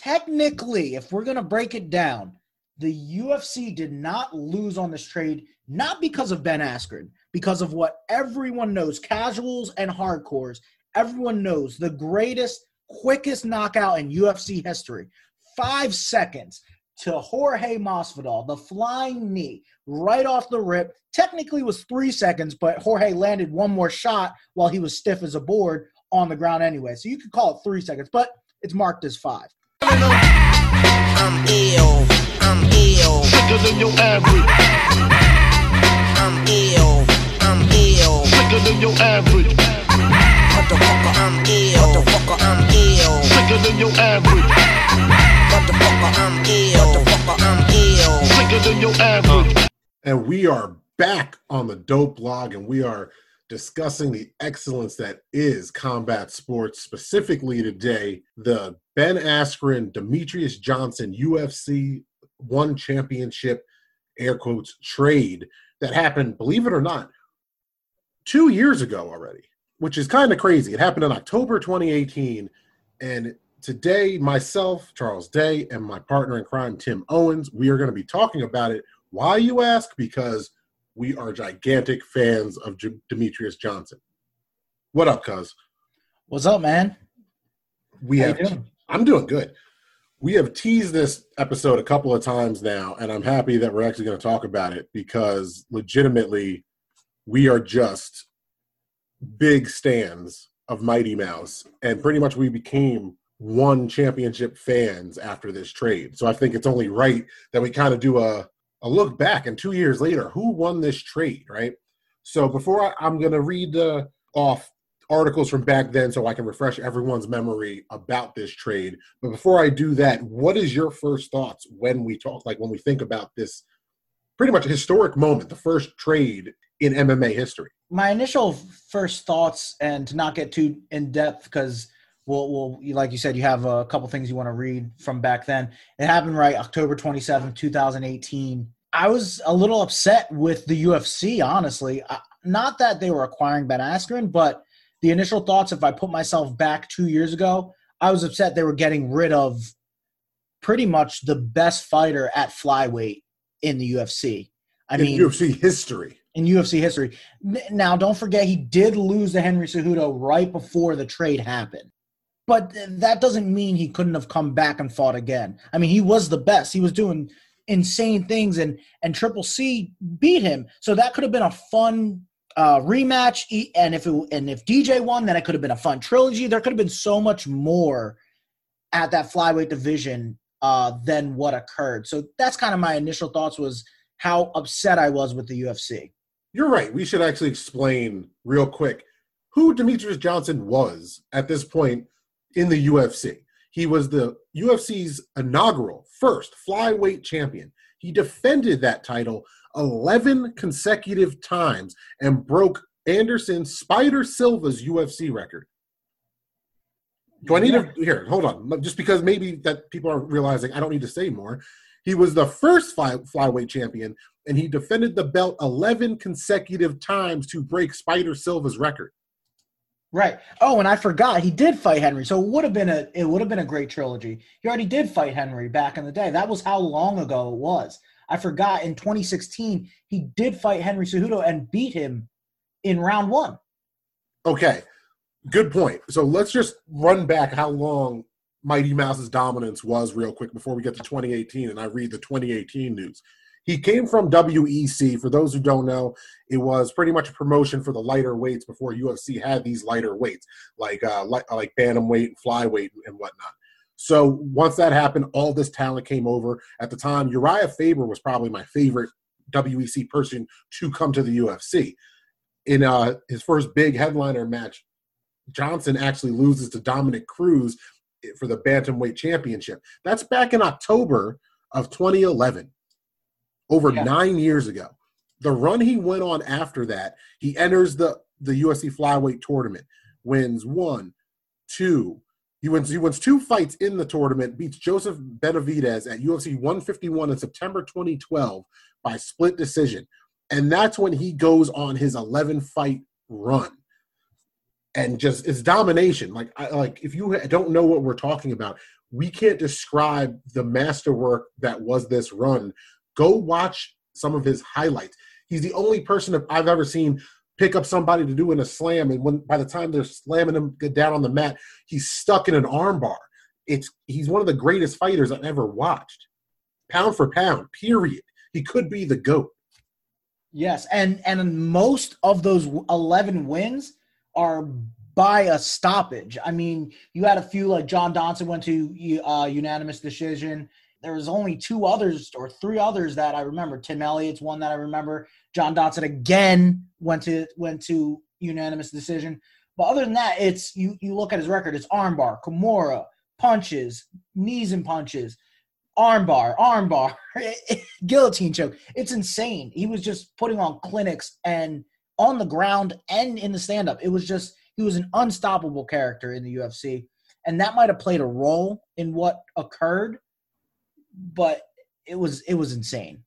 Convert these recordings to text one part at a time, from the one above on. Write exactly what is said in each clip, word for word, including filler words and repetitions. technically, if we're going to break it down, the U F C did not lose on this trade, not because of Ben Askren, because of what everyone knows, casuals and hardcores, everyone knows the greatest, quickest knockout in U F C history. Five seconds to Jorge Masvidal, the flying knee right off the rip. Technically was three seconds, but Jorge landed one more shot while he was stiff as a board on the ground anyway. So you could call it three seconds, but it's marked as five. I'm ill. I'm ill. Sicker than your average. I'm ill. I'm ill. Sicker than your average. Motherfucker, I'm ill. Motherfucker, I'm ill. Sicker than your average. Motherfucker, I'm ill. Motherfucker, I'm ill. Sicker than your average. And we are back on the Dope Blog, and we are discussing the excellence that is combat sports, specifically today, the Ben Askren, Demetrious Johnson, U F C ONE Championship, air quotes, trade that happened, believe it or not, two years ago already, which is kind of crazy. It happened in October twenty eighteen, and today, myself, Charles Day, and my partner in crime, Tim Owens, we are going to be talking about it. Why, you ask? Because we are gigantic fans of J- Demetrious Johnson. What up, cuz? What's up, man? We How have. Doing? I'm doing good. We have teased this episode a couple of times now, and I'm happy that we're actually going to talk about it because, legitimately, we are just big stans of Mighty Mouse, and pretty much we became ONE Championship fans after this trade. So I think it's only right that we kind of do a A look back, and two years later, who won this trade, right? So before I, I'm going to read uh, off articles from back then so I can refresh everyone's memory about this trade. But before I do that, what is your first thoughts when we talk, like when we think about this pretty much historic moment, the first trade in M M A history? My initial first thoughts, and to not get too in-depth because We'll, we'll, like you said, you have a couple things you want to read from back then. It happened, right, October twenty-seventh, twenty eighteen. I was a little upset with the U F C, honestly. I, not that they were acquiring Ben Askren, but the initial thoughts, if I put myself back two years ago, I was upset they were getting rid of pretty much the best fighter at flyweight in the U F C. I in mean, U F C history. In U F C history. Now, don't forget, he did lose to Henry Cejudo right before the trade happened. But that doesn't mean he couldn't have come back and fought again. I mean, he was the best. He was doing insane things, and, and Triple C beat him. So that could have been a fun uh, rematch. And if it, and if D J won, then it could have been a fun trilogy. There could have been so much more at that flyweight division uh, than what occurred. So that's kind of my initial thoughts, was how upset I was with the U F C. You're right. We should actually explain real quick who Demetrious Johnson was at this point in the U F C. He was the U F C's inaugural first flyweight champion. He defended that title eleven consecutive times and broke Anderson Spider Silva's U F C record. Do I need yeah. to, here, hold on, just because maybe that people are realizing I don't need to say more. He was the first fly, flyweight champion, and he defended the belt eleven consecutive times to break Spider Silva's record. Right. Oh, and I forgot he did fight Henry. So it would have been a it would have been a great trilogy. He already did fight Henry back in the day. That was how long ago it was. I forgot in twenty sixteen he did fight Henry Cejudo and beat him in round one. Okay. Good point. So let's just run back how long Mighty Mouse's dominance was real quick before we get to twenty eighteen, and I read the twenty eighteen news. He came from W E C. For those who don't know, it was pretty much a promotion for the lighter weights before U F C had these lighter weights, like uh, li- like bantamweight and flyweight and whatnot. So once that happened, all this talent came over. At the time, Uriah Faber was probably my favorite W E C person to come to the U F C. In uh, his first big headliner match, Johnson actually loses to Dominick Cruz for the bantamweight championship. That's back in October of twenty eleven. Over yeah. nine years ago. The run he went on after that, he enters the, the U F C flyweight tournament, wins one, two. He wins, he wins two fights in the tournament, beats Joseph Benavidez at U F C one fifty-one in September twenty twelve by split decision. And that's when he goes on his eleven-fight run. And just, it's domination. Like, I, like if you don't know what we're talking about, we can't describe the masterwork that was this run. Go watch some of his highlights. He's the only person I've ever seen pick up somebody to do in a slam, and when by the time they're slamming him down on the mat, he's stuck in an armbar. It's he's one of the greatest fighters I've ever watched. Pound for pound, period. He could be the GOAT. Yes, and and most of those eleven wins are by a stoppage. I mean, you had a few, like John Dodson went to uh, unanimous decision. There was only two others or three others that I remember. Tim Elliott's one that I remember. John Dodson again went to went to unanimous decision. But other than that, it's you you look at his record. It's armbar, Kimura, punches, knees and punches, armbar, armbar, guillotine choke. It's insane. He was just putting on clinics and on the ground and in the stand-up. It was just he was an unstoppable character in the U F C, and that might have played a role in what occurred. But it was it was insane.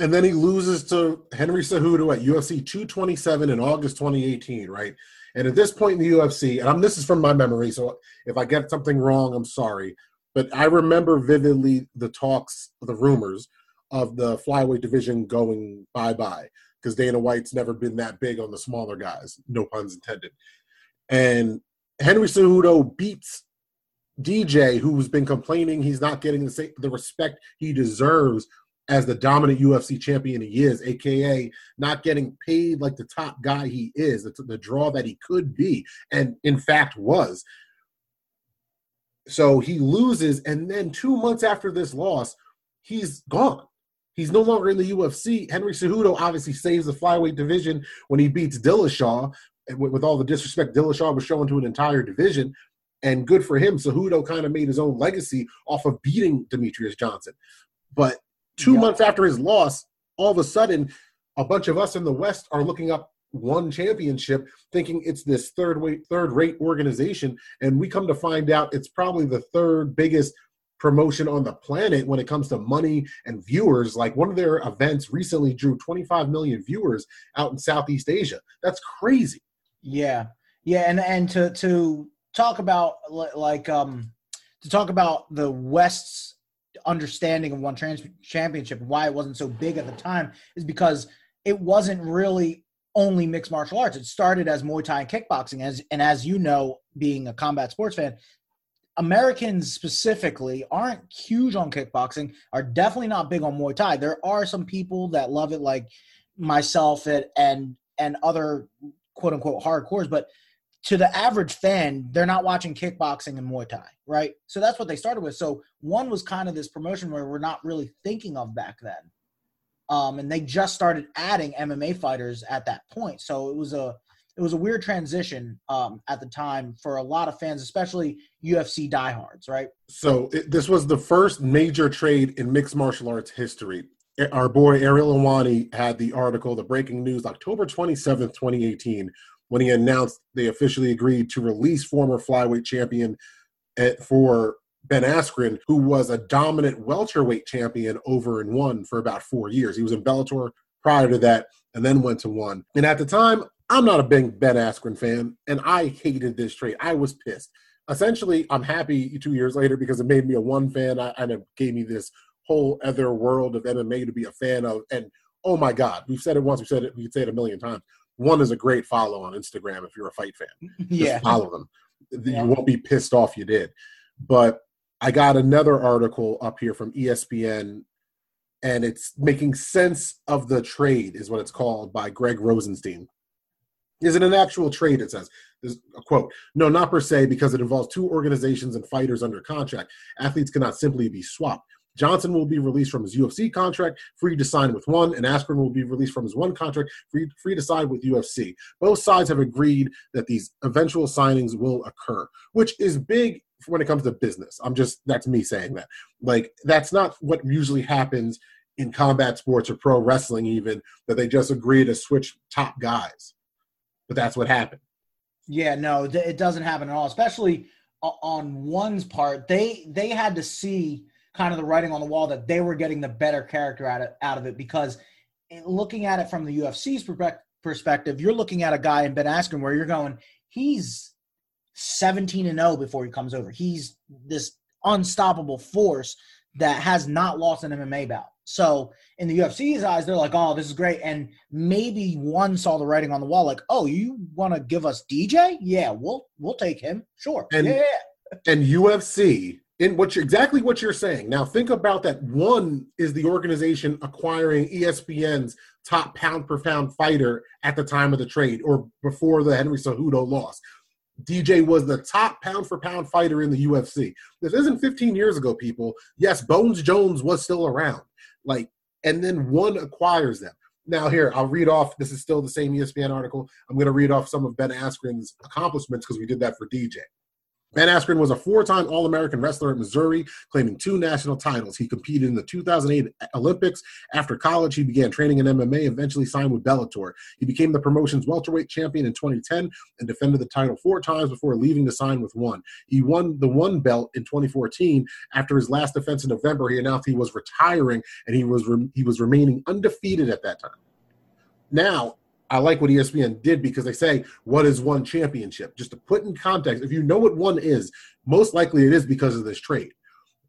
And then he loses to Henry Cejudo at U F C two twenty-seven in August twenty eighteen, right? And at this point in the U F C, and I'm, this is from my memory, so if I get something wrong, I'm sorry. But I remember vividly the talks, the rumors of the flyweight division going bye-bye because Dana White's never been that big on the smaller guys, no puns intended. And Henry Cejudo beats D J, who's been complaining he's not getting the same, the respect he deserves as the dominant U F C champion he is, a k a not getting paid like the top guy he is, the, the draw that he could be, and in fact was. So he loses, and then two months after this loss, he's gone. He's no longer in the U F C. Henry Cejudo obviously saves the flyweight division when he beats Dillashaw, with, with all the disrespect Dillashaw was showing to an entire division. And good for him, Cejudo kind of made his own legacy off of beating Demetrious Johnson. But two yeah. months after his loss, all of a sudden, a bunch of us in the West are looking up ONE Championship, thinking it's this third-rate third-rate organization, and we come to find out it's probably the third biggest promotion on the planet when it comes to money and viewers. Like, one of their events recently drew twenty-five million viewers out in Southeast Asia. That's crazy. Yeah, yeah, and and to to. Talk about like um, to talk about the West's understanding of ONE trans- Championship, why it wasn't so big at the time, is because it wasn't really only mixed martial arts. It started as Muay Thai and kickboxing, as and as you know, being a combat sports fan, Americans specifically aren't huge on kickboxing. Are definitely not big on Muay Thai. There are some people that love it, like myself and and, and other quote unquote hardcores, but to the average fan, they're not watching kickboxing and Muay Thai, right? So that's what they started with. So ONE was kind of this promotion where we're not really thinking of back then. Um, and they just started adding M M A fighters at that point. So it was a it was a weird transition um, at the time for a lot of fans, especially U F C diehards, right? So it, this was the first major trade in mixed martial arts history. Our boy Ariel Helwani had the article, the breaking news, October twenty-seventh, twenty eighteen, when he announced they officially agreed to release former flyweight champion for Ben Askren, who was a dominant welterweight champion over in ONE for about four years. He was in Bellator prior to that and then went to ONE. And at the time, I'm not a big Ben Askren fan, and I hated this trade. I was pissed. Essentially, I'm happy two years later because it made me a ONE fan, I, and it gave me this whole other world of M M A to be a fan of. And oh my God, we've said it once, we've said it, we could say it a million times. ONE is a great follow on Instagram if you're a fight fan. Yeah. Just follow them. Yeah. You won't be pissed off you did. But I got another article up here from E S P N, and it's Making Sense of the Trade is what it's called, by Greg Rosenstein. Is it an actual trade, it says. There's a quote. No, not per se, because it involves two organizations and fighters under contract. Athletes cannot simply be swapped. Johnson will be released from his U F C contract, free to sign with ONE, and Askren will be released from his ONE contract, free, free to sign with U F C. Both sides have agreed that these eventual signings will occur, which is big when it comes to business. I'm just, that's me saying that. Like, that's not what usually happens in combat sports or pro wrestling even, that they just agree to switch top guys. But that's what happened. Yeah, no, it doesn't happen at all, especially on ONE's part. They they had to see kind of the writing on the wall that they were getting the better character out of, out of it, because looking at it from the U F C's perspective, you're looking at a guy in Ben Askren where you're going, he's seventeen and oh before he comes over. He's this unstoppable force that has not lost an M M A bout. So in the U F C's eyes, they're like, oh, this is great. And maybe one saw the writing on the wall, like, oh, you want to give us D J? Yeah, we'll we'll take him. Sure. And, yeah. And U F C, in what you're, exactly what you're saying. Now, think about that. ONE is the organization acquiring E S P N's top pound-per-pound fighter at the time of the trade or before the Henry Cejudo loss. D J was the top pound-for-pound fighter in the U F C. This isn't fifteen years ago, people. Yes, Bones Jones was still around. Like, and then ONE acquires them. Now here, I'll read off, this is still the same E S P N article. I'm going to read off some of Ben Askren's accomplishments because we did that for D J. Ben Askren was a four-time All-American wrestler at Missouri, claiming two national titles. He competed in the two thousand eight Olympics. After college, he began training in M M A, eventually signed with Bellator. He became the promotion's welterweight champion in twenty ten and defended the title four times before leaving to sign with ONE. He won the ONE belt in twenty fourteen. After his last defense in November, he announced he was retiring, and he was re- he was remaining undefeated at that time. Now, I like what E S P N did because they say, what is ONE Championship? Just to put in context, if you know what ONE is, most likely it is because of this trade.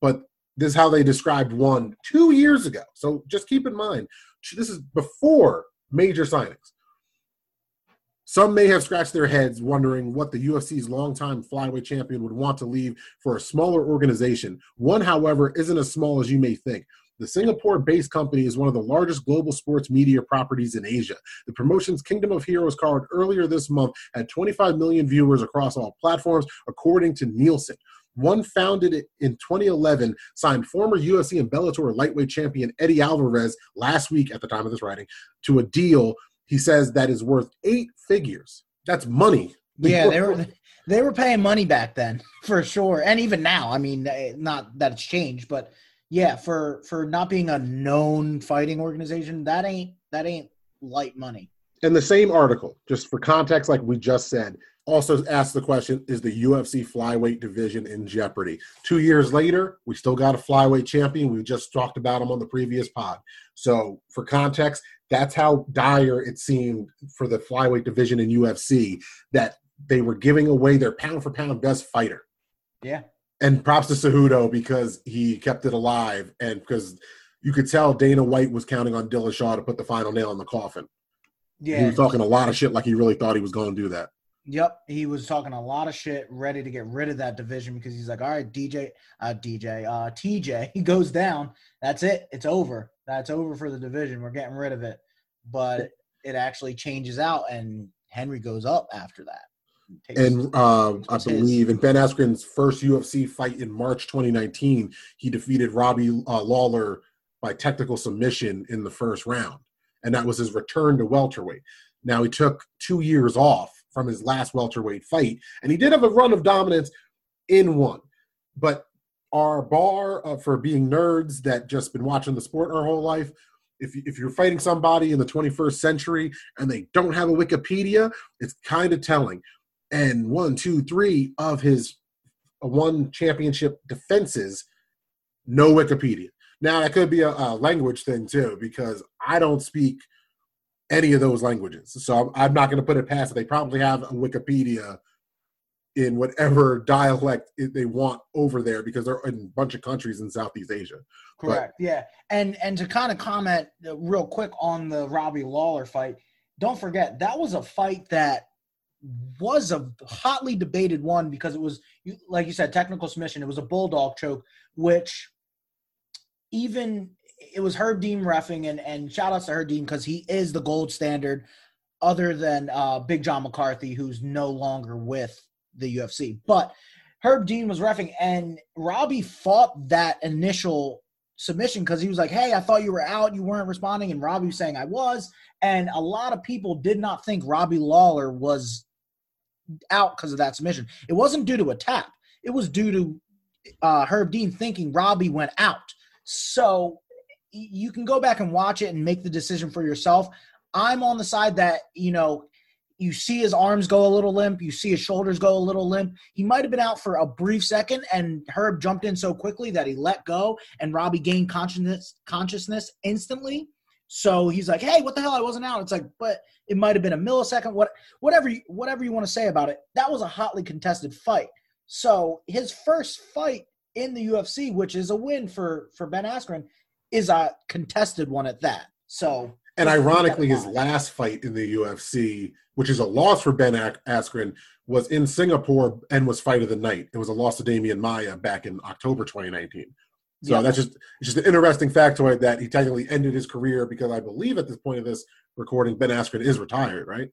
But this is how they described ONE two years ago. So just keep in mind, this is before major signings. Some may have scratched their heads wondering what the U F C's longtime flyweight champion would want to leave for a smaller organization. ONE, however, isn't as small as you may think. The Singapore-based company is one of the largest global sports media properties in Asia. The promotion's Kingdom of Heroes card earlier this month had twenty-five million viewers across all platforms, according to Nielsen. ONE, founded in twenty eleven, signed former U F C and Bellator lightweight champion Eddie Alvarez last week, at the time of this writing, to a deal, he says, that is worth eight figures. That's money. Yeah, they were they were paying money back then, for sure. And even now, I mean, not that it's changed, but... Yeah, for, for not being a known fighting organization, that ain't that ain't light money. And the same article, just for context, like we just said, also asks the question, is the U F C flyweight division in jeopardy? Two years later, we still got a flyweight champion. We just talked about him on the previous pod. So for context, that's how dire it seemed for the flyweight division in U F C that they were giving away their pound-for-pound best fighter. Yeah. And props to Cejudo because he kept it alive and because you could tell Dana White was counting on Dillashaw to put the final nail in the coffin. Yeah. He was talking a lot of shit like he really thought he was going to do that. Yep. He was talking a lot of shit, ready to get rid of that division because he's like, all right, D J, uh, D J, uh, T J, he goes down. That's it. It's over. That's over for the division. We're getting rid of it. But it actually changes out and Henry goes up after that. And uh, I believe in Ben Askren's first U F C fight in March twenty nineteen, he defeated Robbie uh, Lawler by technical submission in the first round. And that was his return to welterweight. Now, he took two years off from his last welterweight fight. And he did have a run of dominance in ONE. But our bar uh, for being nerds that just been watching the sport our whole life, If if you're fighting somebody in the twenty-first century and they don't have a Wikipedia, it's kind of telling. And one, two, three of his ONE Championship defenses, no Wikipedia. Now, that could be a, a language thing, too, because I don't speak any of those languages. So I'm, I'm not going to put it past it. They probably have a Wikipedia in whatever dialect they want over there because they're in a bunch of countries in Southeast Asia. Correct, but, yeah. And, and to kind of comment real quick on the Robbie Lawler fight, don't forget, that was a fight that was a hotly debated ONE because it was, like you said, technical submission. It was a bulldog choke, which even it was Herb Dean reffing, and, and shout outs to Herb Dean because he is the gold standard other than uh, Big John McCarthy, who's no longer with the U F C. But Herb Dean was reffing, and Robbie fought that initial submission because he was like, hey, I thought you were out, you weren't responding, and Robbie was saying I was. And a lot of people did not think Robbie Lawler was out because of that submission. It wasn't due to a tap. It was due to uh, Herb Dean thinking Robbie went out. So you can go back and watch it and make the decision for yourself. I'm on the side that, you know, you see his arms go a little limp. You see his shoulders go a little limp. He might have been out for a brief second, and Herb jumped in so quickly that he let go, and Robbie gained consciousness, consciousness instantly. So he's like, hey, what the hell? I wasn't out. It's like, but it might have been a millisecond. What, whatever, you, whatever you want to say about it, that was a hotly contested fight. So his first fight in the U F C, which is a win for, for Ben Askren, is a contested one at that. So, and ironically, his last fight in the U F C, which is a loss for Ben Askren, was in Singapore and was fight of the night. It was a loss to Demian Maia back in October twenty nineteen. So yeah. that's just it's just an interesting factoid that he technically ended his career because I believe at this point of this recording, Ben Askren is retired, right?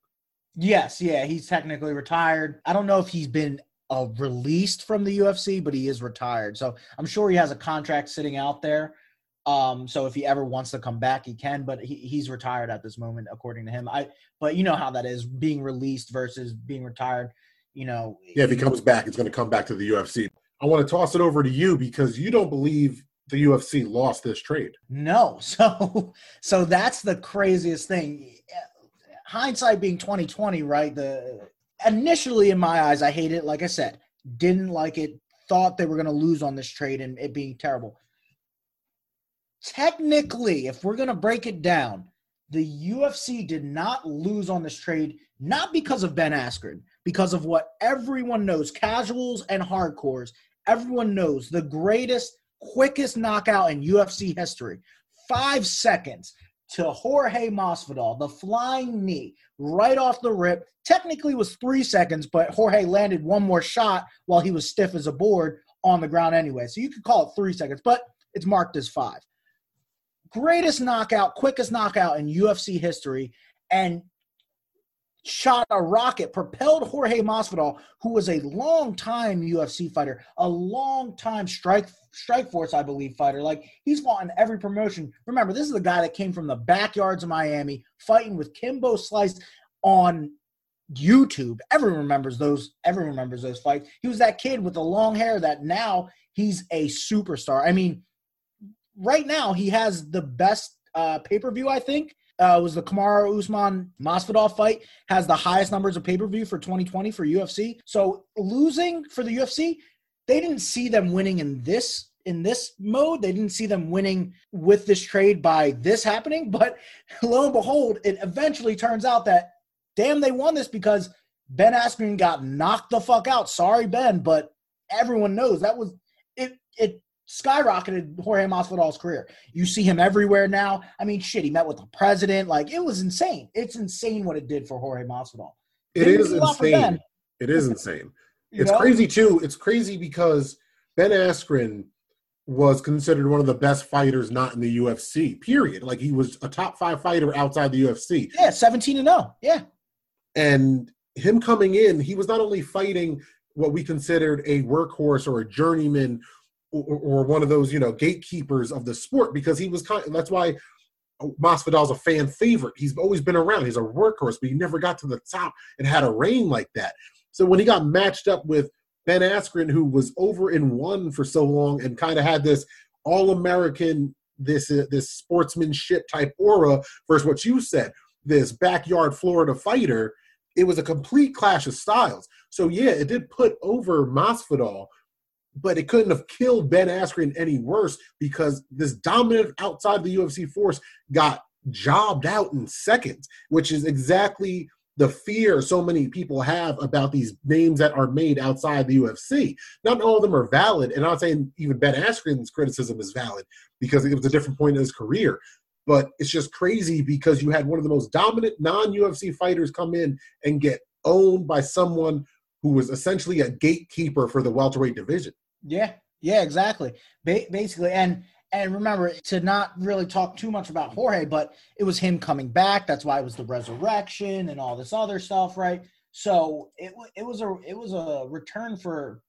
Yes, yeah, he's technically retired. I don't know if he's been uh, released from the U F C, but he is retired. So I'm sure he has a contract sitting out there. Um, so if he ever wants to come back, he can, but he, he's retired at this moment, according to him. I, but you know how that is, being released versus being retired, you know. Yeah, if he comes back, it's going to come back to the U F C. I want to toss it over to you because you don't believe the U F C lost this trade. No. So, so that's the craziest thing. Hindsight being twenty twenty, right? The initially in my eyes, I hate it. Like I said, didn't like it, thought they were going to lose on this trade and it being terrible. Technically, if we're going to break it down, the U F C did not lose on this trade, not because of Ben Askren, because of what everyone knows, casuals and hardcores, everyone knows the greatest, quickest knockout in U F C history. Five seconds to Jorge Masvidal, the flying knee, right off the rip. Technically was three seconds, but Jorge landed one more shot while he was stiff as a board on the ground anyway. So you could call it three seconds, but it's marked as five. Greatest knockout, quickest knockout in U F C history, and shot a rocket, propelled Jorge Masvidal, who was a long-time U F C fighter, a long-time strike, strike force, I believe, fighter. Like, he's fought in every promotion. Remember, this is the guy that came from the backyards of Miami, fighting with Kimbo Slice on YouTube. Everyone remembers those. Everyone remembers those fights. He was that kid with the long hair that now he's a superstar. I mean, right now, he has the best uh, pay-per-view, I think, uh, was the Kamaru Usman Masvidal fight, has the highest numbers of pay-per-view for twenty twenty for U F C. So losing for the U F C, they didn't see them winning in this in this mode. They didn't see them winning with this trade by this happening. But lo and behold, it eventually turns out that, damn, they won this because Ben Askren got knocked the fuck out. Sorry, Ben, but everyone knows that was it. It skyrocketed Jorge Masvidal's career. You see him everywhere now. I mean, shit, he met with the president. Like, it was insane. It's insane what it did for Jorge Masvidal. It is insane. It is insane. It's crazy, too. It's crazy because Ben Askren was considered one of the best fighters not in the U F C, period. Like, he was a top five fighter outside the U F C. Yeah, seventeen and oh. Yeah. And him coming in, he was not only fighting what we considered a workhorse or a journeyman Or, or one of those, you know, gatekeepers of the sport, because he was kind of, that's why Masvidal's a fan favorite. He's always been around. He's a workhorse, but he never got to the top and had a reign like that. So when he got matched up with Ben Askren, who was over in one for so long and kind of had this all-American, this uh, this sportsmanship type aura versus what you said, this backyard Florida fighter, it was a complete clash of styles. So yeah, it did put over Masvidal, but it couldn't have killed Ben Askren any worse because this dominant outside the U F C force got jobbed out in seconds, which is exactly the fear so many people have about these names that are made outside the U F C. Not all of them are valid, and I'm not saying even Ben Askren's criticism is valid because it was a different point in his career. But it's just crazy because you had one of the most dominant non-U F C fighters come in and get owned by someone who was essentially a gatekeeper for the welterweight division. Yeah, yeah, exactly. Ba- basically, and and remember, to not really talk too much about Jorge, but it was him coming back. That's why it was the resurrection and all this other stuff, right? So it it was a it was a return for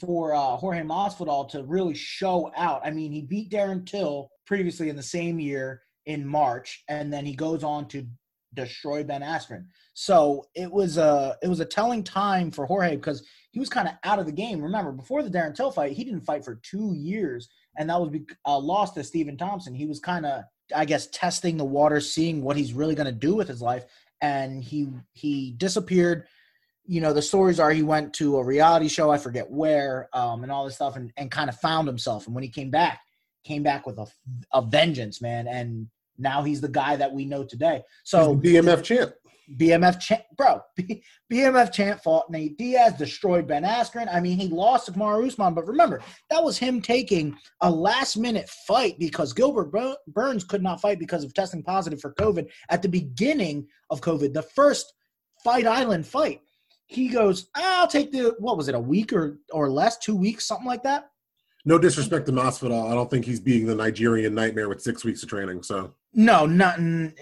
for uh, Jorge Masvidal to really show out. I mean, he beat Darren Till previously in the same year in March, and then he goes on to destroy Ben Askren. So it was a it was a telling time for Jorge because he was kind of out of the game. Remember, before the Darren Till fight, he didn't fight for two years, and that was a uh, loss to Stephen Thompson. He was kind of, I guess, testing the water, seeing what he's really going to do with his life, and he he disappeared. You know, the stories are he went to a reality show, I forget where, um, and all this stuff, and, and kind of found himself. And when he came back, came back with a, a vengeance, man, and Now he's the guy that we know today. So B M F champ. B M F champ, bro. B- BMF champ fought Nate Diaz, destroyed Ben Askren. I mean, he lost to Kamaru Usman, but remember, that was him taking a last-minute fight because Gilbert Bur- Burns could not fight because of testing positive for COVID at the beginning of COVID, the first Fight Island fight. He goes, I'll take the, what was it, a week or, or less, two weeks, something like that? No disrespect to Masvidal. I don't think he's being the Nigerian nightmare with six weeks of training, so. No, nothing.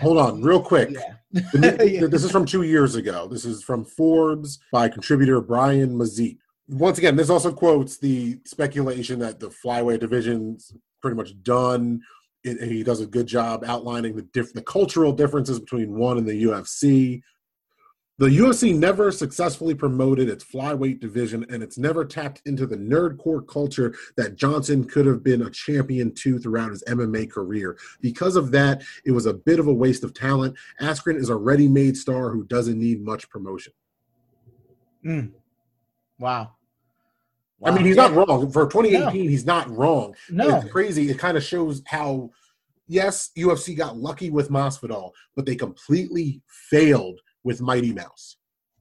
Hold on, real quick. Yeah. This is from two years ago. This is from Forbes by contributor Brian Mazik. Once again, this also quotes the speculation that the flyweight division's pretty much done. It, he does a good job outlining the, diff- the cultural differences between ONE and the U F C. The U F C never successfully promoted its flyweight division, and it's never tapped into the nerdcore culture that Johnson could have been a champion to throughout his M M A career. Because of that, it was a bit of a waste of talent. Askren is a ready-made star who doesn't need much promotion. Mm. Wow. Wow. I mean, he's yeah. not wrong. For twenty eighteen, no. he's not wrong. No. It's crazy. It kind of shows how, yes, U F C got lucky with Masvidal, but they completely failed with Mighty Mouse.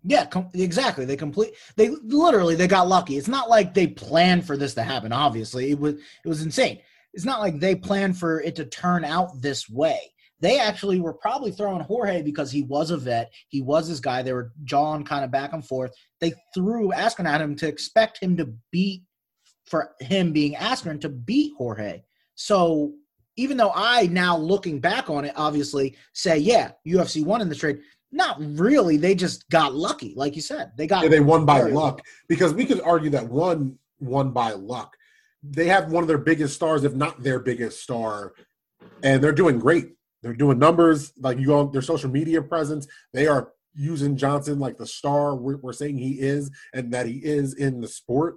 Yeah, com- exactly. They complete. They literally they got lucky. It's not like they planned for this to happen. Obviously, it was it was insane. It's not like they planned for it to turn out this way. They actually were probably throwing Jorge because he was a vet. He was this guy. They were jawing kind of back and forth. They threw Askren at him to expect him to beat for him being Askren to beat Jorge. So even though I now looking back on it, obviously say yeah, U F C won in the trade. Not really. They just got lucky, like you said. They got yeah, they won by luck lucky. Because we could argue that ONE won by luck. They have one of their biggest stars, if not their biggest star, and they're doing great. They're doing numbers like you on their social media presence. They are using Johnson like the star we're, we're saying he is, and that he is in the sport.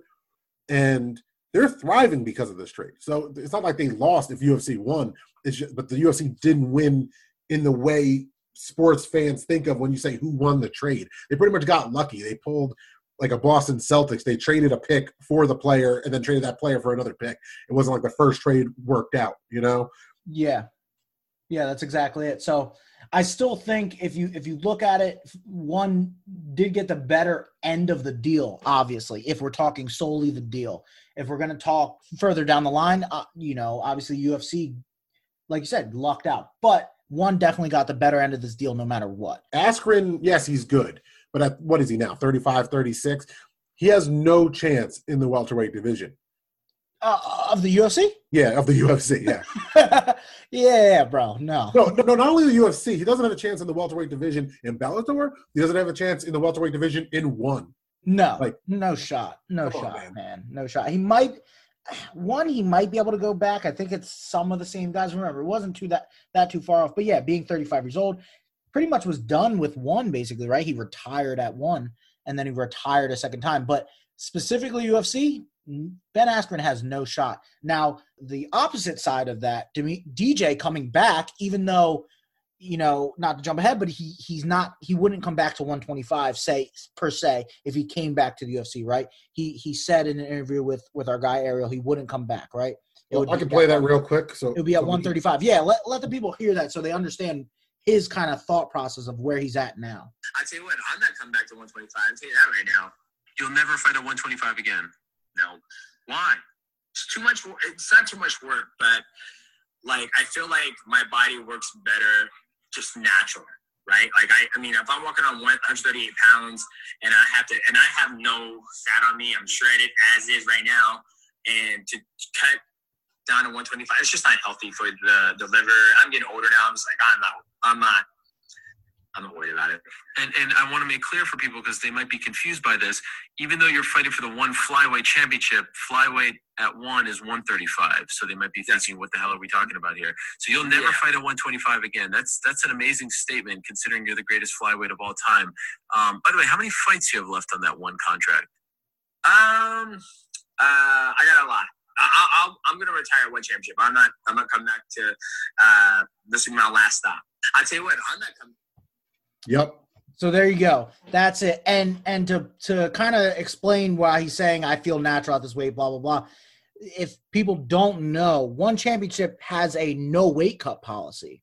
And they're thriving because of this trade. So it's not like they lost if U F C won, it's just, but the U F C didn't win in the way sports fans think of when you say who won the trade. They pretty much got lucky. They pulled like a Boston Celtics. They traded a pick for the player and then traded that player for another pick. It wasn't like the first trade worked out, you know? Yeah. Yeah, that's exactly it. So I still think if you if you look at it, ONE did get the better end of the deal, obviously, if we're talking solely the deal. If we're going to talk further down the line, uh, you know, obviously U F C, like you said, lucked out. But ONE definitely got the better end of this deal no matter what. Askren, yes, he's good. But at, what is he now, thirty-five, thirty-six? He has no chance in the welterweight division. Uh, of the U F C? Yeah, of the U F C, yeah. yeah, bro, no. no. No, not only the U F C. He doesn't have a chance in the welterweight division in Bellator. He doesn't have a chance in the welterweight division in ONE. No, like, no shot. No shot, on, man. man. No shot. He might – ONE, he might be able to go back. I think it's some of the same guys. Remember, it wasn't too that, that too far off. But, yeah, being thirty-five years old, pretty much was done with ONE, basically, right? He retired at ONE, and then he retired a second time. But specifically U F C, Ben Askren has no shot. Now, the opposite side of that, D J coming back, even though, you know, not to jump ahead, but he he's not – he wouldn't come back to one twenty-five, say, per se, if he came back to the U F C, right? He he said in an interview with, with our guy, Ariel, he wouldn't come back, right? Well, I can play that real quick. So it would be at one thirty-five. Yeah, let, let the people hear that so they understand his kind of thought process of where he's at now. I tell you what, I'm not coming back to one twenty-five. I'll tell you that right now. You'll never fight at one twenty-five again. No. Why? It's too much. It's not too much work, but, like, I feel like my body works better just natural, right? Like, I, I mean, if I'm walking on one thirty-eight pounds and I have to, and I have no fat on me, I'm shredded as is right now, and to cut down to one twenty-five, it's just not healthy for the, the liver. I'm getting older now. I'm just like, I'm not, I'm not. I'm not worried about it. And and I want to make clear for people because they might be confused by this. Even though you're fighting for the ONE flyweight championship, flyweight at ONE is one thirty-five. So they might be thinking, what the hell are we talking about here? So you'll never yeah. fight at one twenty-five again. That's that's an amazing statement considering you're the greatest flyweight of all time. Um, by the way, how many fights do you have left on that ONE contract? Um, uh, I got a lot. I, I'll, I'm going to retire ONE championship. I'm not, I'm not coming back to uh, this is my last stop. I'll tell you what, I'm not coming. Yep. So there you go. That's it. And and to, to kind of explain why he's saying I feel natural at this weight, blah, blah, blah. if people don't know, ONE Championship has a no weight cut policy.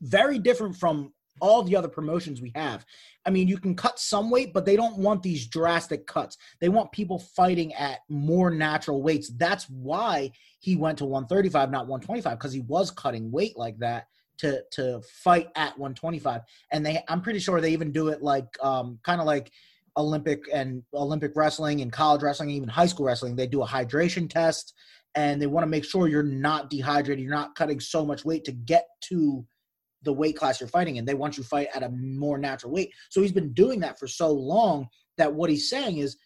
Very different from all the other promotions we have. I mean, you can cut some weight, but they don't want these drastic cuts. They want people fighting at more natural weights. That's why he went to one thirty-five, not one twenty-five, because he was cutting weight like that to to fight at one twenty-five. And they, I'm pretty sure they even do it like um, kind of like Olympic and Olympic wrestling and college wrestling, and even high school wrestling. They do a hydration test, and they want to make sure you're not dehydrated. You're not cutting so much weight to get to the weight class you're fighting in. They want you to fight at a more natural weight. So he's been doing that for so long that what he's saying is,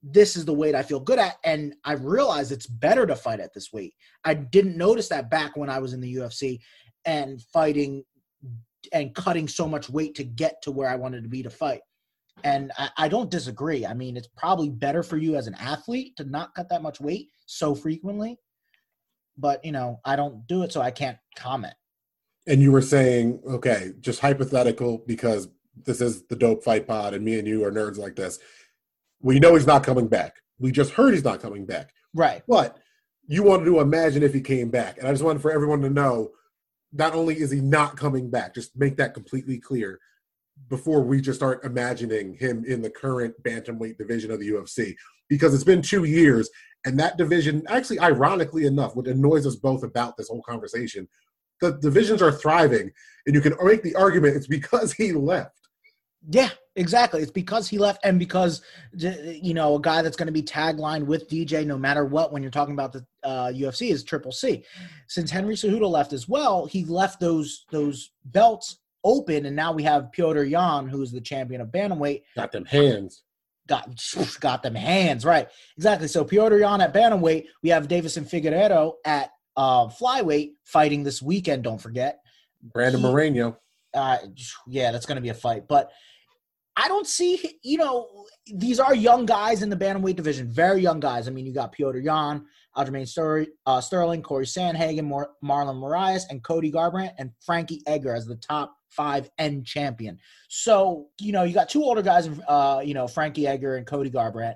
this is the weight I feel good at, and I realize it's better to fight at this weight. I didn't notice that back when I was in the U F C and fighting and cutting so much weight to get to where I wanted to be to fight. And I, I don't disagree. I mean, it's probably better for you as an athlete to not cut that much weight so frequently, but, you know, I don't do it, so I can't comment. And you were saying, okay, just hypothetical, because this is the Dope Fight Pod and me and you are nerds like this. We know he's not coming back. We just heard he's not coming back. Right. But you wanted to imagine if he came back. And I just wanted for everyone to know, not only is he not coming back, just make that completely clear before we just start imagining him in the current bantamweight division of the U F C. Because it's been two years, and that division, actually, ironically enough, what annoys us both about this whole conversation, the divisions are thriving, and you can make the argument it's because he left. Yeah, exactly. It's because he left, and because, you know, a guy that's going to be taglined with D J no matter what when you're talking about the uh, U F C is Triple C. Since Henry Cejudo left as well, he left those those belts open, and now we have Petr Yan, who's the champion of bantamweight. Got them hands. Got, got them hands, right. Exactly. So Petr Yan at bantamweight. We have Deiveson Figueiredo at Uh, flyweight fighting this weekend, don't forget. Brandon he, Moreno. Uh, yeah, that's going to be a fight. But I don't see, you know, these are young guys in the bantamweight division, very young guys. I mean, you got Petr Yan, Aljamain Ster- uh, Sterling, Corey Sandhagen, Mar- Marlon Moraes, and Cody Garbrandt, and Frankie Edgar as the top five and champion. So, you know, you got two older guys, uh, you know, Frankie Edgar and Cody Garbrandt.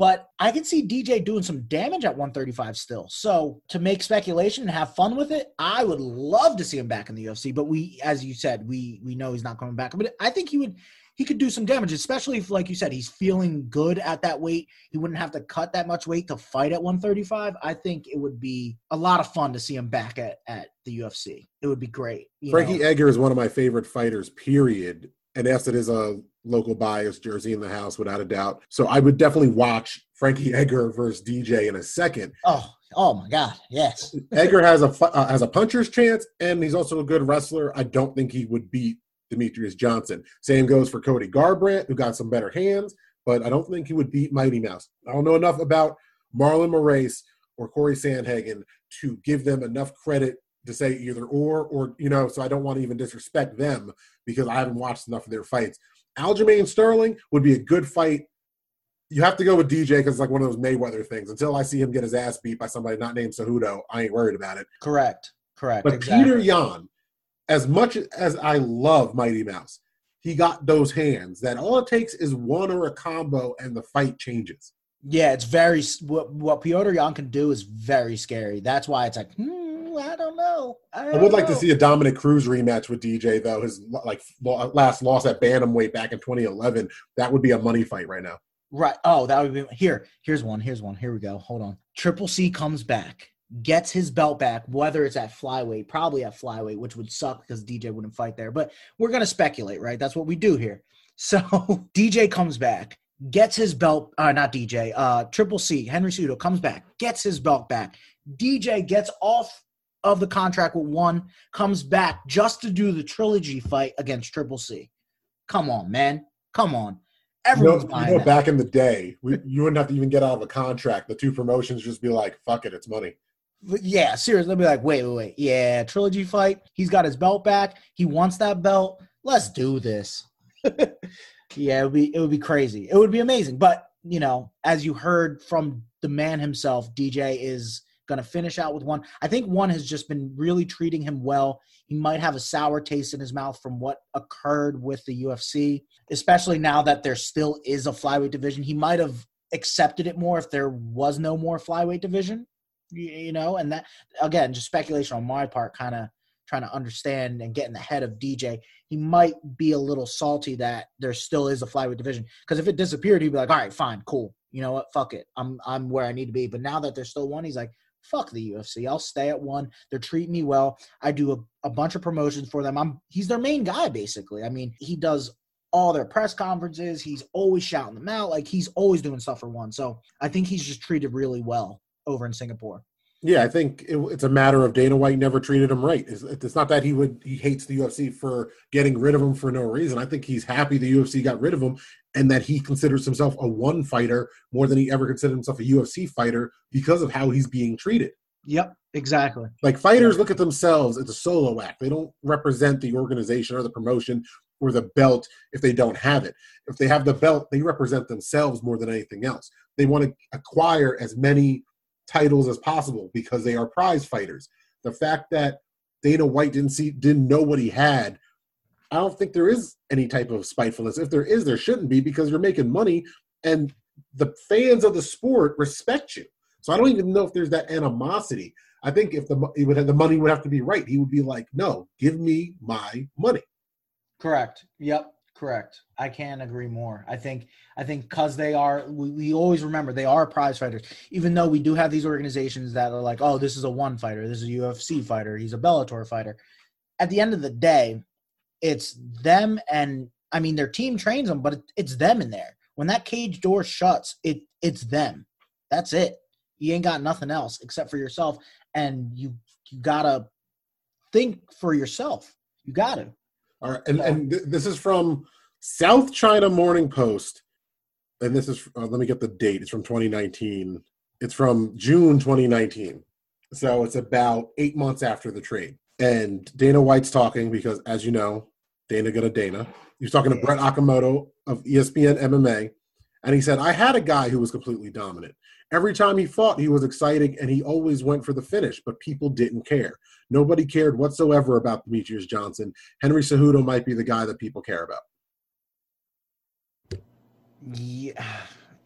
But I can see D J doing some damage at one thirty-five still. So to make speculation and have fun with it, I would love to see him back in the U F C. But we, as you said, we we know he's not coming back. But I think he would, he could do some damage, especially if, like you said, he's feeling good at that weight. He wouldn't have to cut that much weight to fight at one thirty-five. I think it would be a lot of fun to see him back at, at the U F C. It would be great. Frankie know? Edgar is one of my favorite fighters, period. And yes, it is a local bias, jersey in the house, without a doubt. So I would definitely watch Frankie Edgar versus D J in a second. Oh, oh my God, yes. Edgar has a uh, has a puncher's chance, and he's also a good wrestler. I don't think he would beat Demetrious Johnson. Same goes for Cody Garbrandt, who got some better hands, but I don't think he would beat Mighty Mouse. I don't know enough about Marlon Moraes or Corey Sandhagen to give them enough credit to say either or, or, you know, so I don't want to even disrespect them because I haven't watched enough of their fights. Aljamain Sterling would be a good fight. You have to go with D J because it's like one of those Mayweather things. Until I see him get his ass beat by somebody not named Cejudo, I ain't worried about it. Correct, correct. But exactly. Petr Yan, as much as I love Mighty Mouse, he got those hands that all it takes is one or a combo and the fight changes. Yeah, it's very what, – what Petr Yan can do is very scary. That's why it's like, hmm. I don't know. I, don't I would like know. to see a Dominick Cruz rematch with D J, though. His like last loss at bantamweight back in twenty eleven. That would be a money fight right now. Right. Oh, that would be – here. Here's one. Here's one. Here we go. Hold on. Triple C comes back, gets his belt back, whether it's at flyweight, probably at flyweight, which would suck because D J wouldn't fight there. But we're going to speculate, right? That's what we do here. So D J comes back, gets his belt uh, – not D J. Uh, Triple C, Henry Cejudo, comes back, gets his belt back. D J gets off – of the contract with ONE, comes back just to do the trilogy fight against Triple C. Come on, man. Come on. Everyone's you know, buying you know, back in the day, we, you wouldn't have to even get out of a contract. The two promotions just be like, fuck it, it's money. But yeah, seriously. They'll be like, wait, wait, wait. Yeah, trilogy fight. He's got his belt back. He wants that belt. Let's do this. Yeah, it would be, it would be crazy. It would be amazing. But, you know, as you heard from the man himself, D J is – going to finish out with ONE. I think ONE has just been really treating him well. He might have a sour taste in his mouth from what occurred with the U F C, especially now that there still is a flyweight division. He might have accepted it more if there was no more flyweight division, you, you know, and that, again, just speculation on my part, kind of trying to understand and get in the head of D J. He might be a little salty that there still is a flyweight division, because if it disappeared, he'd be like, all right, fine, cool. You know what? Fuck it. I'm I'm where I need to be. But now that there's still one, he's like, fuck the U F C. I'll stay at one. They're treating me well. I do a, a bunch of promotions for them. I'm he's their main guy, basically. I mean, he does all their press conferences. He's always shouting them out. Like, he's always doing stuff for one. So I think he's just treated really well over in Singapore. Yeah, I think it, it's a matter of Dana White never treated him right. It's, it's not that he would he hates the U F C for getting rid of him for no reason. I think he's happy the U F C got rid of him, and that he considers himself a one fighter more than he ever considered himself a U F C fighter because of how he's being treated. Yep, exactly. Like, fighters look at themselves as a solo act. They don't represent the organization or the promotion or the belt if they don't have it. If they have the belt, they represent themselves more than anything else. They want to acquire as many titles as possible because they are prize fighters. The fact that Dana White didn't see, didn't know what he had, I don't think there is any type of spitefulness. If there is, there shouldn't be, because you're making money and the fans of the sport respect you. So I don't even know if there's that animosity. I think if the it would have, the money would have to be right. He would be like, no, give me my money. Correct. Yep. Correct. I can't agree more. I think I think because they are, we, we always remember they are prize fighters, even though we do have these organizations that are like, oh, this is a ONE fighter, this is a U F C fighter, he's a Bellator fighter. At the end of the day, it's them, and I mean, their team trains them, but it, it's them in there. When that cage door shuts, it it's them. That's it. You ain't got nothing else except for yourself, and you you gotta think for yourself. You gotta. All right, and, and th- this is from South China Morning Post, and this is, uh, let me get the date. It's from twenty nineteen. It's from June twenty nineteen, so it's about eight months after the trade. And Dana White's talking because, as you know, Dana got a Dana. He was talking to Brett Okamoto of E S P N M M A, and he said, I had a guy who was completely dominant. Every time he fought, he was exciting, and he always went for the finish, but people didn't care. Nobody cared whatsoever about Demetrious Johnson. Henry Cejudo might be the guy that people care about. Yeah,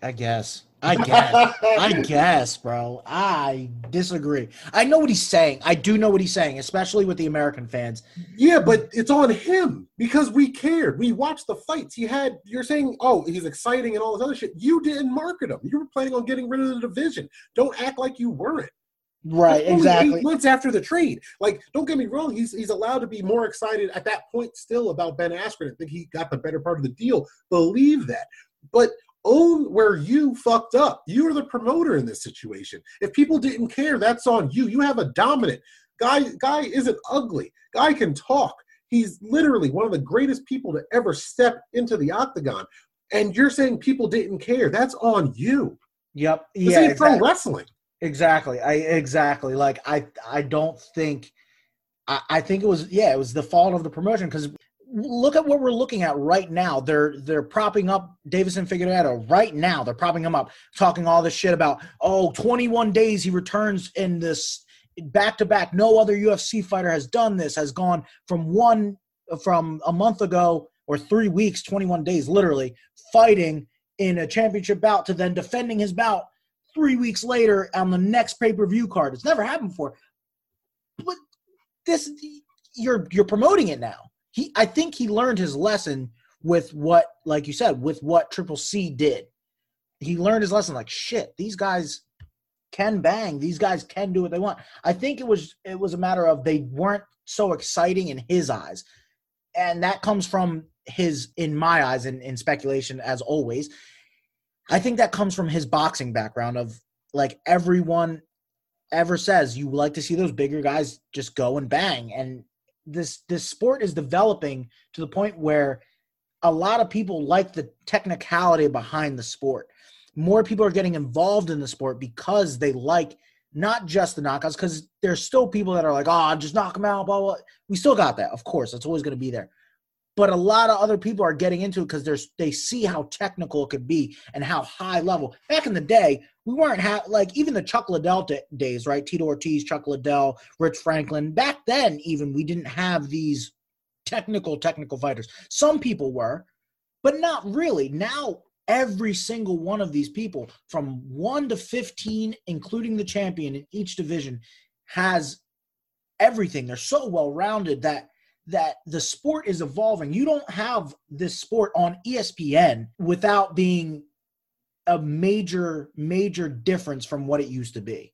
I guess. I guess. I guess, bro. I disagree. I know what he's saying. I do know what he's saying, especially with the American fans. Yeah, but it's on him because we cared. We watched the fights. He had, you're saying, oh, he's exciting and all this other shit. You didn't market him. You were planning on getting rid of the division. Don't act like you weren't. Right, exactly. Eight months after the trade. Like, don't get me wrong, he's he's allowed to be more excited at that point still about Ben Askren. I think he got the better part of the deal. Believe that. But own where you fucked up. You are the promoter in this situation. If people didn't care, that's on you. You have a dominant. Guy, guy isn't ugly. Guy can talk. He's literally one of the greatest people to ever step into the octagon. And you're saying people didn't care. That's on you. Yep. This yeah, ain't exactly. Pro wrestling. Exactly. I exactly like I I don't think I, I think it was yeah, it was the fault of the promotion, because look at what we're looking at right now. They're they're propping up Deiveson Figueiredo right now. They're propping him up, talking all this shit about, oh, twenty-one days he returns in this back to back. No other U F C fighter has done this, has gone from one from a month ago or three weeks, twenty-one days literally, fighting in a championship bout to then defending his bout three weeks later on the next pay-per-view card. It's never happened before. But this, you're you're promoting it now. He, I think he learned his lesson with what, like you said, with what Triple C did. He learned his lesson. Like, shit, these guys can bang. These guys can do what they want. I think it was it was a matter of they weren't so exciting in his eyes, and that comes from his, in my eyes, in, in speculation as always. I think that comes from his boxing background of, like, everyone ever says, you like to see those bigger guys just go and bang. And this this sport is developing to the point where a lot of people like the technicality behind the sport. More people are getting involved in the sport because they like not just the knockouts, because there's still people that are like, oh, just knock them out, blah, blah. We still got that, of course. That's always going to be there. But a lot of other people are getting into it because there's they see how technical it could be and how high level. Back in the day, we weren't ha- like even the Chuck Liddell d- days, right? Tito Ortiz, Chuck Liddell, Rich Franklin. Back then, even we didn't have these technical, technical fighters. Some people were, but not really. Now every single one of these people from one to fifteen, including the champion in each division, has everything. They're so well-rounded that that the sport is evolving. You don't have this sport on E S P N without being a major, major difference from what it used to be.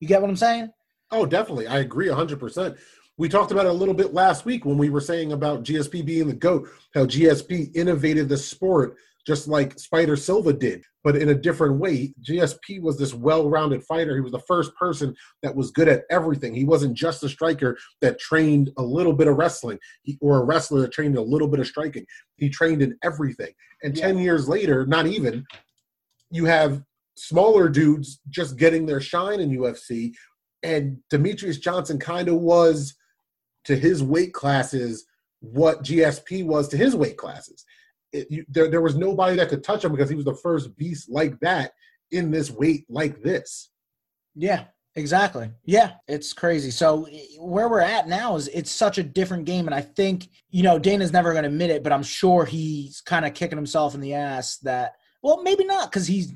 You get what I'm saying? Oh, definitely. I agree one hundred percent. We talked about it a little bit last week when we were saying about G S P being the GOAT, how G S P innovated the sport just like Spider Silva did, but in a different way. G S P was this well-rounded fighter. He was the first person that was good at everything. He wasn't just a striker that trained a little bit of wrestling he, or a wrestler that trained a little bit of striking. He trained in everything. And yeah. ten years later, not even, you have smaller dudes just getting their shine in U F C, and Demetrious Johnson kind of was to his weight classes what G S P was to his weight classes. It, you, there, there was nobody that could touch him because he was the first beast like that in this weight like this. Yeah, exactly. Yeah, it's crazy. So where we're at now is it's such a different game, and I think, you know, Dana's never going to admit it, but I'm sure he's kind of kicking himself in the ass that, well, maybe not because he's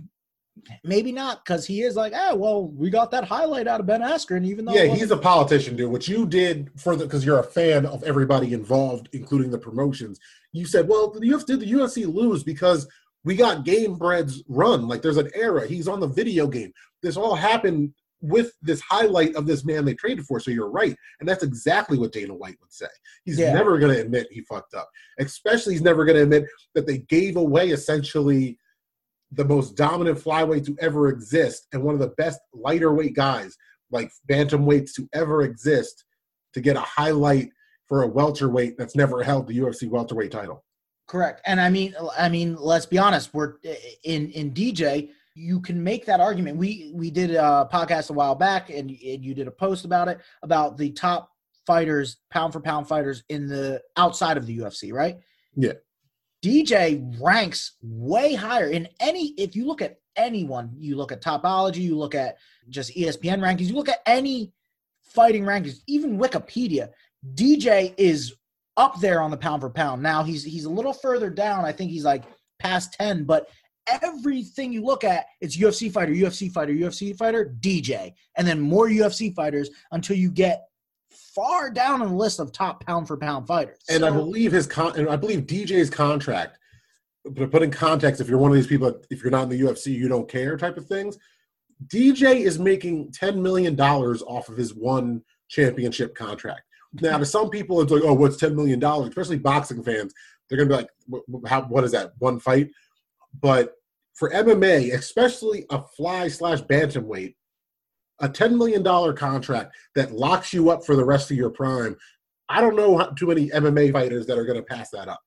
Maybe not, because he is like, oh, well, we got that highlight out of Ben Askren, even though yeah, he's a politician, dude. What you did for the because you're a fan of everybody involved, including the promotions. You said, well, the U F C, did the U F C lose because we got Game Bread's run? Like, there's an era. He's on the video game. This all happened with this highlight of this man they traded for. So you're right, and that's exactly what Dana White would say. He's yeah. never going to admit he fucked up. Especially, he's never going to admit that they gave away essentially the most dominant flyweight to ever exist and one of the best lighter weight guys like bantamweights to ever exist to get a highlight for a welterweight that's never held the U F C welterweight title. Correct. And I mean, I mean, let's be honest, we're in, in D J, you can make that argument. We, we did a podcast a while back and, and you did a post about it, about the top fighters, pound for pound fighters in the outside of the U F C, right? Yeah. D J ranks way higher in any – if you look at anyone, you look at Topology, you look at just E S P N rankings, you look at any fighting rankings, even Wikipedia, D J is up there on the pound for pound. Now, he's he's a little further down. I think he's like past ten, but everything you look at, it's U F C fighter, U F C fighter, U F C fighter, D J, and then more U F C fighters until you get – far down on the list of top pound for pound fighters. And so, I believe his con- and I believe D J's contract, to put in context, if you're one of these people, if you're not in the U F C, you don't care type of things, D J is making ten million dollars off of his one championship contract. Now, to some people, it's like, oh, what's ten million dollars? Especially boxing fans. They're going to be like, what, how, what is that, one fight? But for M M A, especially a fly slash bantamweight, a ten million dollars contract that locks you up for the rest of your prime, I don't know how, too many M M A fighters that are going to pass that up.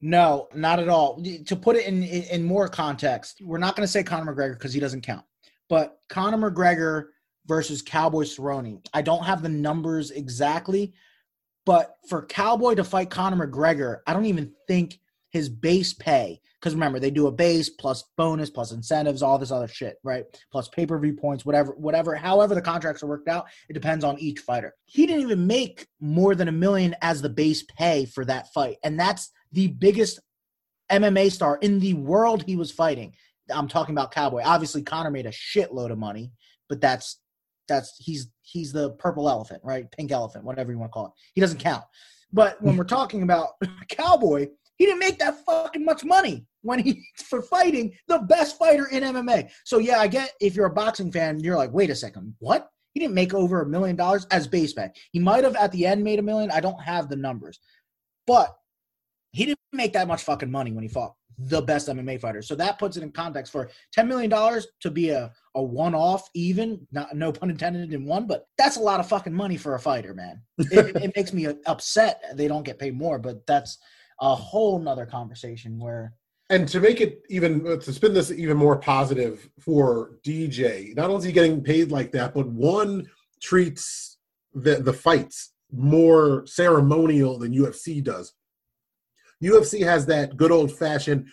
No, not at all. To put it in, in more context, we're not going to say Conor McGregor because he doesn't count, but Conor McGregor versus Cowboy Cerrone. I don't have the numbers exactly, but for Cowboy to fight Conor McGregor, I don't even think his base pay, because remember, they do a base plus bonus plus incentives, all this other shit, right? Plus pay-per-view points, whatever, whatever, however the contracts are worked out, it depends on each fighter. He didn't even make more than a million as the base pay for that fight. And that's the biggest M M A star in the world he was fighting. I'm talking about Cowboy. Obviously, Conor made a shitload of money, but that's, that's, he's, he's the purple elephant, right? Pink elephant, whatever you want to call it. He doesn't count. But when we're talking about Cowboy, he didn't make that fucking much money when he for fighting the best fighter in M M A. So, yeah, I get if you're a boxing fan, you're like, wait a second, what? He didn't make over a million dollars as base pay. He might have at the end made a million. I don't have the numbers. But he didn't make that much fucking money when he fought the best M M A fighter. So that puts it in context for ten million dollars to be a, a one-off even, not, no pun intended in one, but that's a lot of fucking money for a fighter, man. It, it makes me upset they don't get paid more, but that's – a whole nother conversation where... And to make it even, to spin this even more positive for D J, not only is he getting paid like that, but one treats the, the fights more ceremonial than U F C does. U F C has that good old-fashioned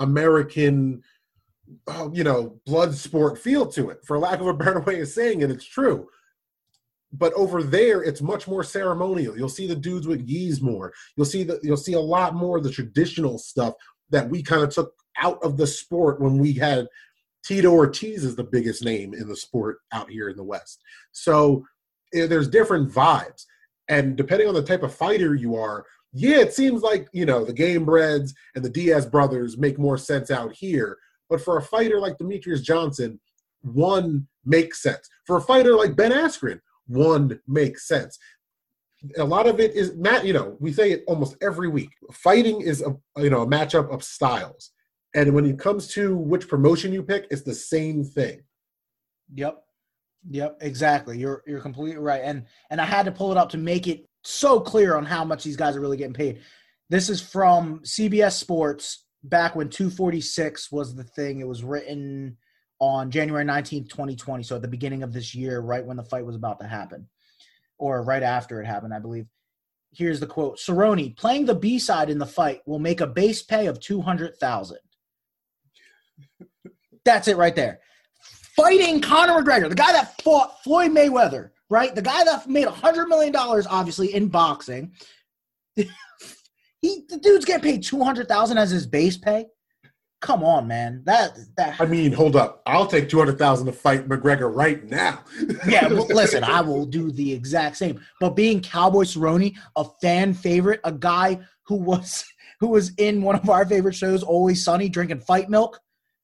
American, uh, you know, blood sport feel to it. For lack of a better way of saying it, it's true. But over there, it's much more ceremonial. You'll see the dudes with geese more. You'll see the, you'll see a lot more of the traditional stuff that we kind of took out of the sport when we had Tito Ortiz is the biggest name in the sport out here in the West. So you know, there's different vibes. And depending on the type of fighter you are, yeah, it seems like, you know, the Gamebreds and the Diaz brothers make more sense out here. But for a fighter like Demetrious Johnson, one makes sense. For a fighter like Ben Askren, one makes sense. A lot of it is, Matt, you know, we say it almost every week. Fighting is, a you know, a matchup of styles. And when it comes to which promotion you pick, it's the same thing. Yep. Yep, exactly. You're you're completely right. And and I had to pull it up to make it so clear on how much these guys are really getting paid. This is from C B S Sports back when two forty-six was the thing. It was written on January nineteenth, twenty twenty, so at the beginning of this year, right when the fight was about to happen, or right after it happened, I believe. Here's the quote. Cerrone, playing the B-side in the fight will make a base pay of two hundred thousand dollars. That's it right there. Fighting Conor McGregor, the guy that fought Floyd Mayweather, right? The guy that made one hundred million dollars, obviously, in boxing. he, the dude's getting paid two hundred thousand dollars as his base pay? Come on, man. That, that. I mean, hold up. I'll take two hundred thousand dollars to fight McGregor right now. yeah, well, listen, I will do the exact same. But being Cowboy Cerrone, a fan favorite, a guy who was who was in one of our favorite shows, Always Sunny, drinking fight milk.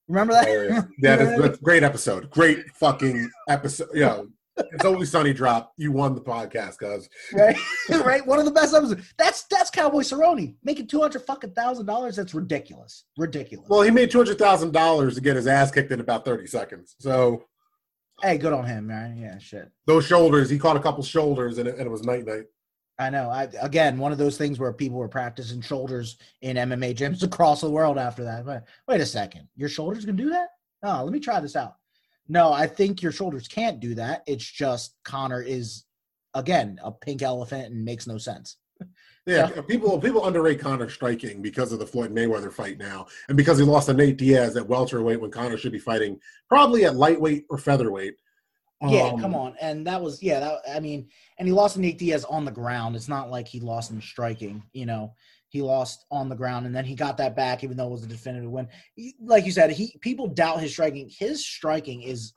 Remember that? Yeah, that is, that's a great episode. Great fucking episode. Yeah, it's Always Sunny drop. You won the podcast, guys. Right, right. One of the best episodes. That's that's Cowboy Cerrone making two hundred fucking thousand dollars. That's ridiculous. Ridiculous. Well, he made two hundred thousand dollars to get his ass kicked in about thirty seconds. So, hey, good on him, man. Yeah, shit. Those shoulders. He caught a couple shoulders, and it, and it was night night. I know. I, again, one of those things where people were practicing shoulders in M M A gyms across the world after that. But wait a second. Your shoulders can do that? Oh, let me try this out. No, I think your shoulders can't do that. It's just Connor is, again, a pink elephant and makes no sense. Yeah, so. people people underrate Connor striking because of the Floyd Mayweather fight now and because he lost to Nate Diaz at welterweight when Connor should be fighting probably at lightweight or featherweight. Yeah, um, come on. And that was, yeah, that, I mean, and he lost to Nate Diaz on the ground. It's not like he lost in striking, you know. He lost on the ground, and then he got that back, even though it was a definitive win. He, like you said, he people doubt his striking. His striking is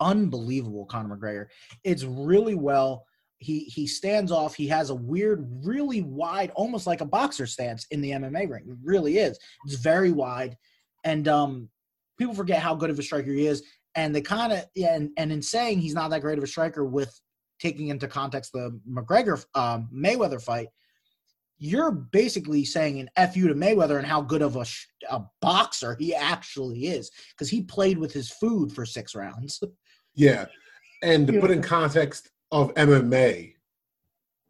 unbelievable, Conor McGregor. It's really well. He, he stands off. He has a weird, really wide, almost like a boxer stance in the M M A ring. It really is. It's very wide. And um, people forget how good of a striker he is. And they kind of and, – and in saying he's not that great of a striker with taking into context the McGregor um, Mayweather fight, you're basically saying an F you to Mayweather and how good of a, a boxer he actually is because he played with his food for six rounds. Yeah. And to put in context of M M A,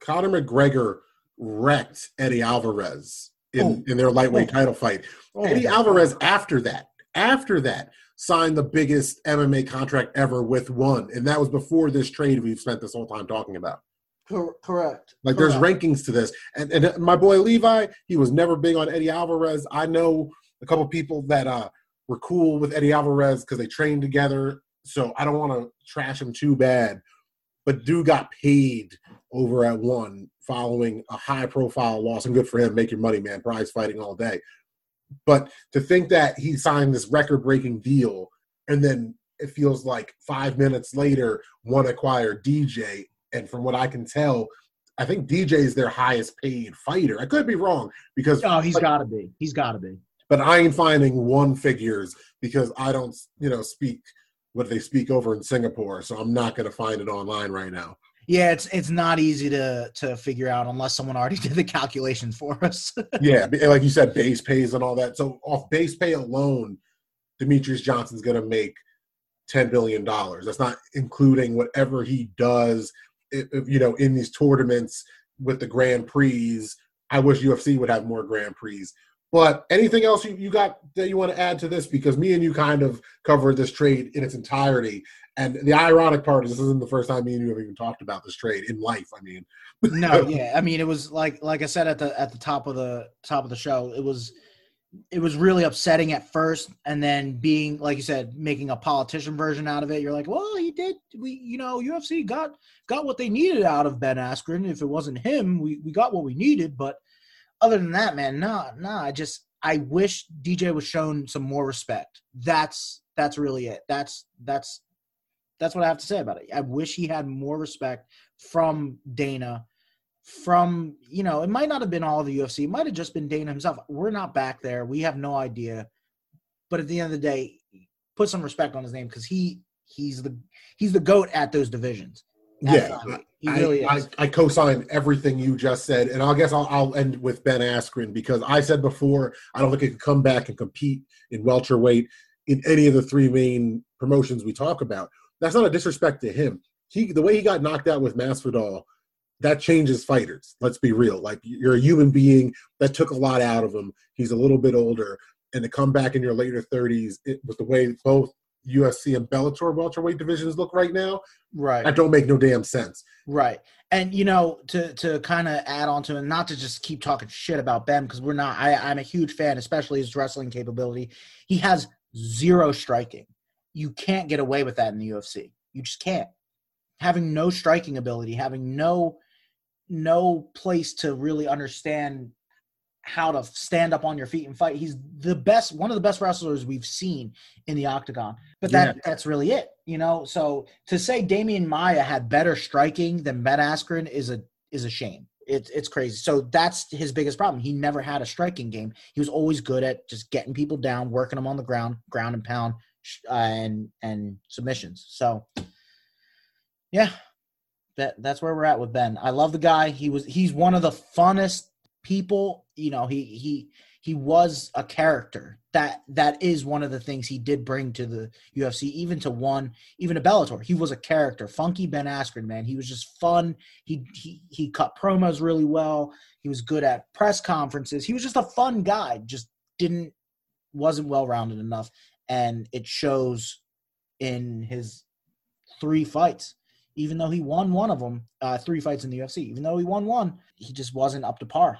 Conor McGregor wrecked Eddie Alvarez in, oh. in their lightweight oh. title fight. Oh. Eddie Alvarez after that, after that – signed the biggest M M A contract ever with ONE, and that was before this trade we've spent this whole time talking about. Correct. Like, Correct. There's rankings to this. And and my boy Levi, he was never big on Eddie Alvarez. I know a couple people that uh, were cool with Eddie Alvarez because they trained together, so I don't want to trash him too bad. But dude got paid over at ONE following a high-profile loss, and good for him. Make your money, man. Prize fighting all day. But to think that he signed this record-breaking deal and then it feels like five minutes later, ONE acquired D J. And from what I can tell, I think D J is their highest-paid fighter. I could be wrong because – Oh, he's like, got to be. He's got to be. But I ain't finding ONE figures because I don't, you know, speak what they speak over in Singapore. So I'm not going to find it online right now. Yeah, it's it's not easy to to figure out unless someone already did the calculations for us. Yeah, like you said, base pays and all that. So off base pay alone, Demetrious Johnson's going to make ten billion dollars. That's not including whatever he does, if, you know, in these tournaments with the Grand Prix. I wish U F C would have more Grand Prix. But anything else you, you got that you want to add to this? Because me and you kind of covered this trade in its entirety. And the ironic part is this isn't the first time me and you have even talked about this trade in life. I mean, no, yeah, I mean it was like like I said at the at the top of the top of the show, it was it was really upsetting at first, and then being like you said, making a politician version out of it. You're like, well, he did. We you know U F C got got what they needed out of Ben Askren. If it wasn't him, we we got what we needed. But other than that, man, nah, nah. I just I wish D J was shown some more respect. That's that's really it. That's that's that's what I have to say about it. I wish he had more respect from Dana. From, you know, it might not have been all the U F C. It might have just been Dana himself. We're not back there. We have no idea. But at the end of the day, put some respect on his name because he he's the he's the GOAT at those divisions. Yeah, he really I, is. I, I co-sign everything you just said, and I guess I'll, I'll end with Ben Askren because I said before I don't think he could come back and compete in welterweight in any of the three main promotions we talk about. That's not a disrespect to him. He the way he got knocked out with Masvidal, that changes fighters. Let's be real. Like, you're a human being. That took a lot out of him. He's a little bit older, and to come back in your later thirties it, with the way both U F C and Bellator welterweight divisions look right now, right? That don't make no damn sense. Right. And, you know, to to kind of add on to it, not to just keep talking shit about Ben, because we're not, I, I'm a huge fan, especially his wrestling capability. He has zero striking. You can't get away with that in the U F C. You just can't. Having no striking ability, having no, no place to really understand how to stand up on your feet and fight. He's the best, one of the best wrestlers we've seen in the octagon, but that yeah. that's really it, you know? So to say Demian Maia had better striking than Ben Askren is a, is a shame. It's, it's crazy. So that's his biggest problem. He never had a striking game. He was always good at just getting people down, working them on the ground, ground and pound uh, and, and submissions. So yeah, that that's where we're at with Ben. I love the guy. He was, he's one of the funnest people, you know, he he he was a character. That that is one of the things he did bring to the U F C, even to one, even to Bellator. He was a character. Funky Ben Askren, man, he was just fun. He he he cut promos really well. He was good at press conferences. He was just a fun guy. Just didn't wasn't well rounded enough, and it shows in his three fights. Even though he won one of them, uh, three fights in the U F C, even though he won one, he just wasn't up to par.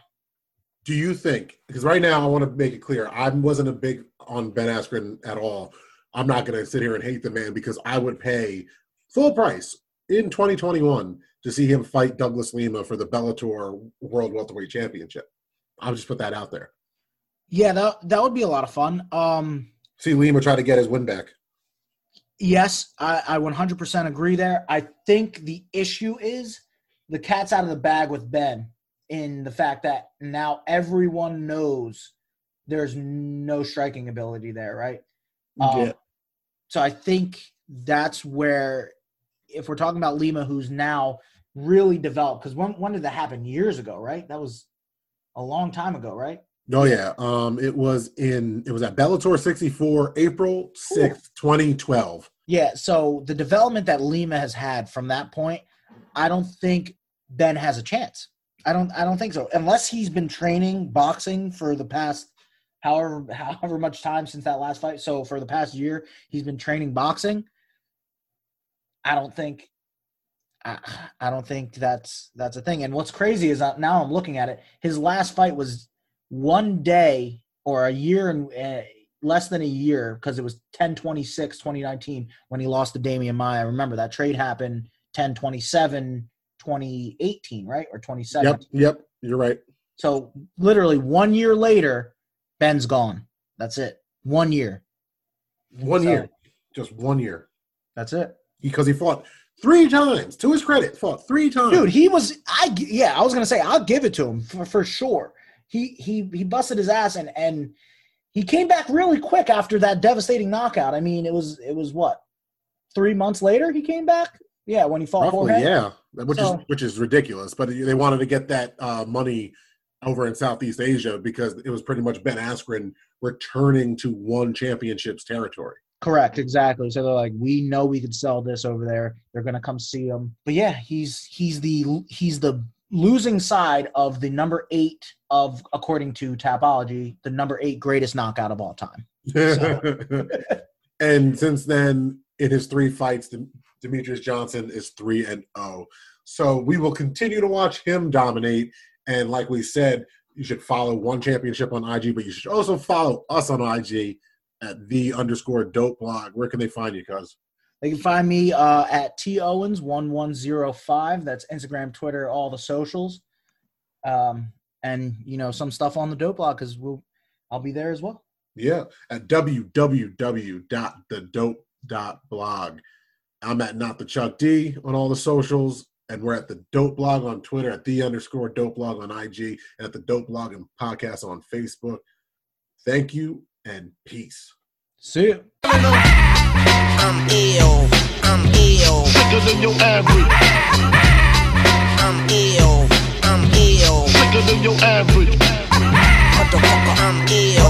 Do you think, because right now I want to make it clear, I wasn't a big on Ben Askren at all. I'm not going to sit here and hate the man because I would pay full price in twenty twenty-one to see him fight Douglas Lima for the Bellator World Welterweight Championship. I'll just put that out there. Yeah, that that would be a lot of fun. Um, see Lima try to get his win back. Yes, I, I one hundred percent agree there. I think the issue is the cat's out of the bag with Ben in the fact that now everyone knows there's no striking ability there, right? Um, yeah. So I think that's where, if we're talking about Lima, who's now really developed, because when, when did that happen? Years ago, right? That was a long time ago, right? Oh, yeah. Um, it was in, it was at Bellator sixty-four, April sixth, twenty twelve. Yeah. So the development that Lima has had from that point, I don't think Ben has a chance. I don't, I don't think so. Unless he's been training boxing for the past, however, however much time since that last fight. So for the past year, he's been training boxing. I don't think, I, I don't think that's, that's a thing. And what's crazy is that now I'm looking at it. His last fight was one day or a year and uh, less than a year, because it was ten twenty-six twenty nineteen when he lost to Demian Maia. Remember, that trade happened ten twenty-seven twenty eighteen, right? Or twenty seventeen. Yep, yep, you're right. So literally one year later, Ben's gone. That's it. One year. One so, year. Just one year. That's it. Because he fought three times. To his credit, fought three times. Dude, he was – I yeah, I was going to say, I'll give it to him for, for sure. He he he busted his ass and, and he came back really quick after that devastating knockout. I mean, it was it was what, three months later he came back. Yeah, when he fought Jorge. Yeah, which so, is which is ridiculous. But they wanted to get that uh, money over in Southeast Asia because it was pretty much Ben Askren returning to ONE Championship's territory. Correct, exactly. So they're like, we know we could sell this over there. They're gonna come see him. But yeah, he's he's the he's the. losing side of the number eight of, according to Tapology, the number eight greatest knockout of all time. So. And since then, in his three fights, Demetrious Johnson is three and oh. So we will continue to watch him dominate. And like we said, you should follow ONE Championship on I G, but you should also follow us on I G at the underscore dope blog. Where can they find you, cuz? They can find me uh, at T Owens one one zero five. That's Instagram, Twitter, all the socials. Um, and, you know, some stuff on the dope blog because we'll, I'll be there as well. Yeah, at w w w dot the dope dot blog. I'm at Not The Chuck D on all the socials, and we're at The Dope Blog on Twitter, at the underscore Dope Blog on I G, and at The Dope Blog and Podcast on Facebook. Thank you, and peace. See ya. I'm ill. I'm ill. Sicker than your average. I'm ill. I'm ill. Sicker than your average. Motherfucker, I'm ill.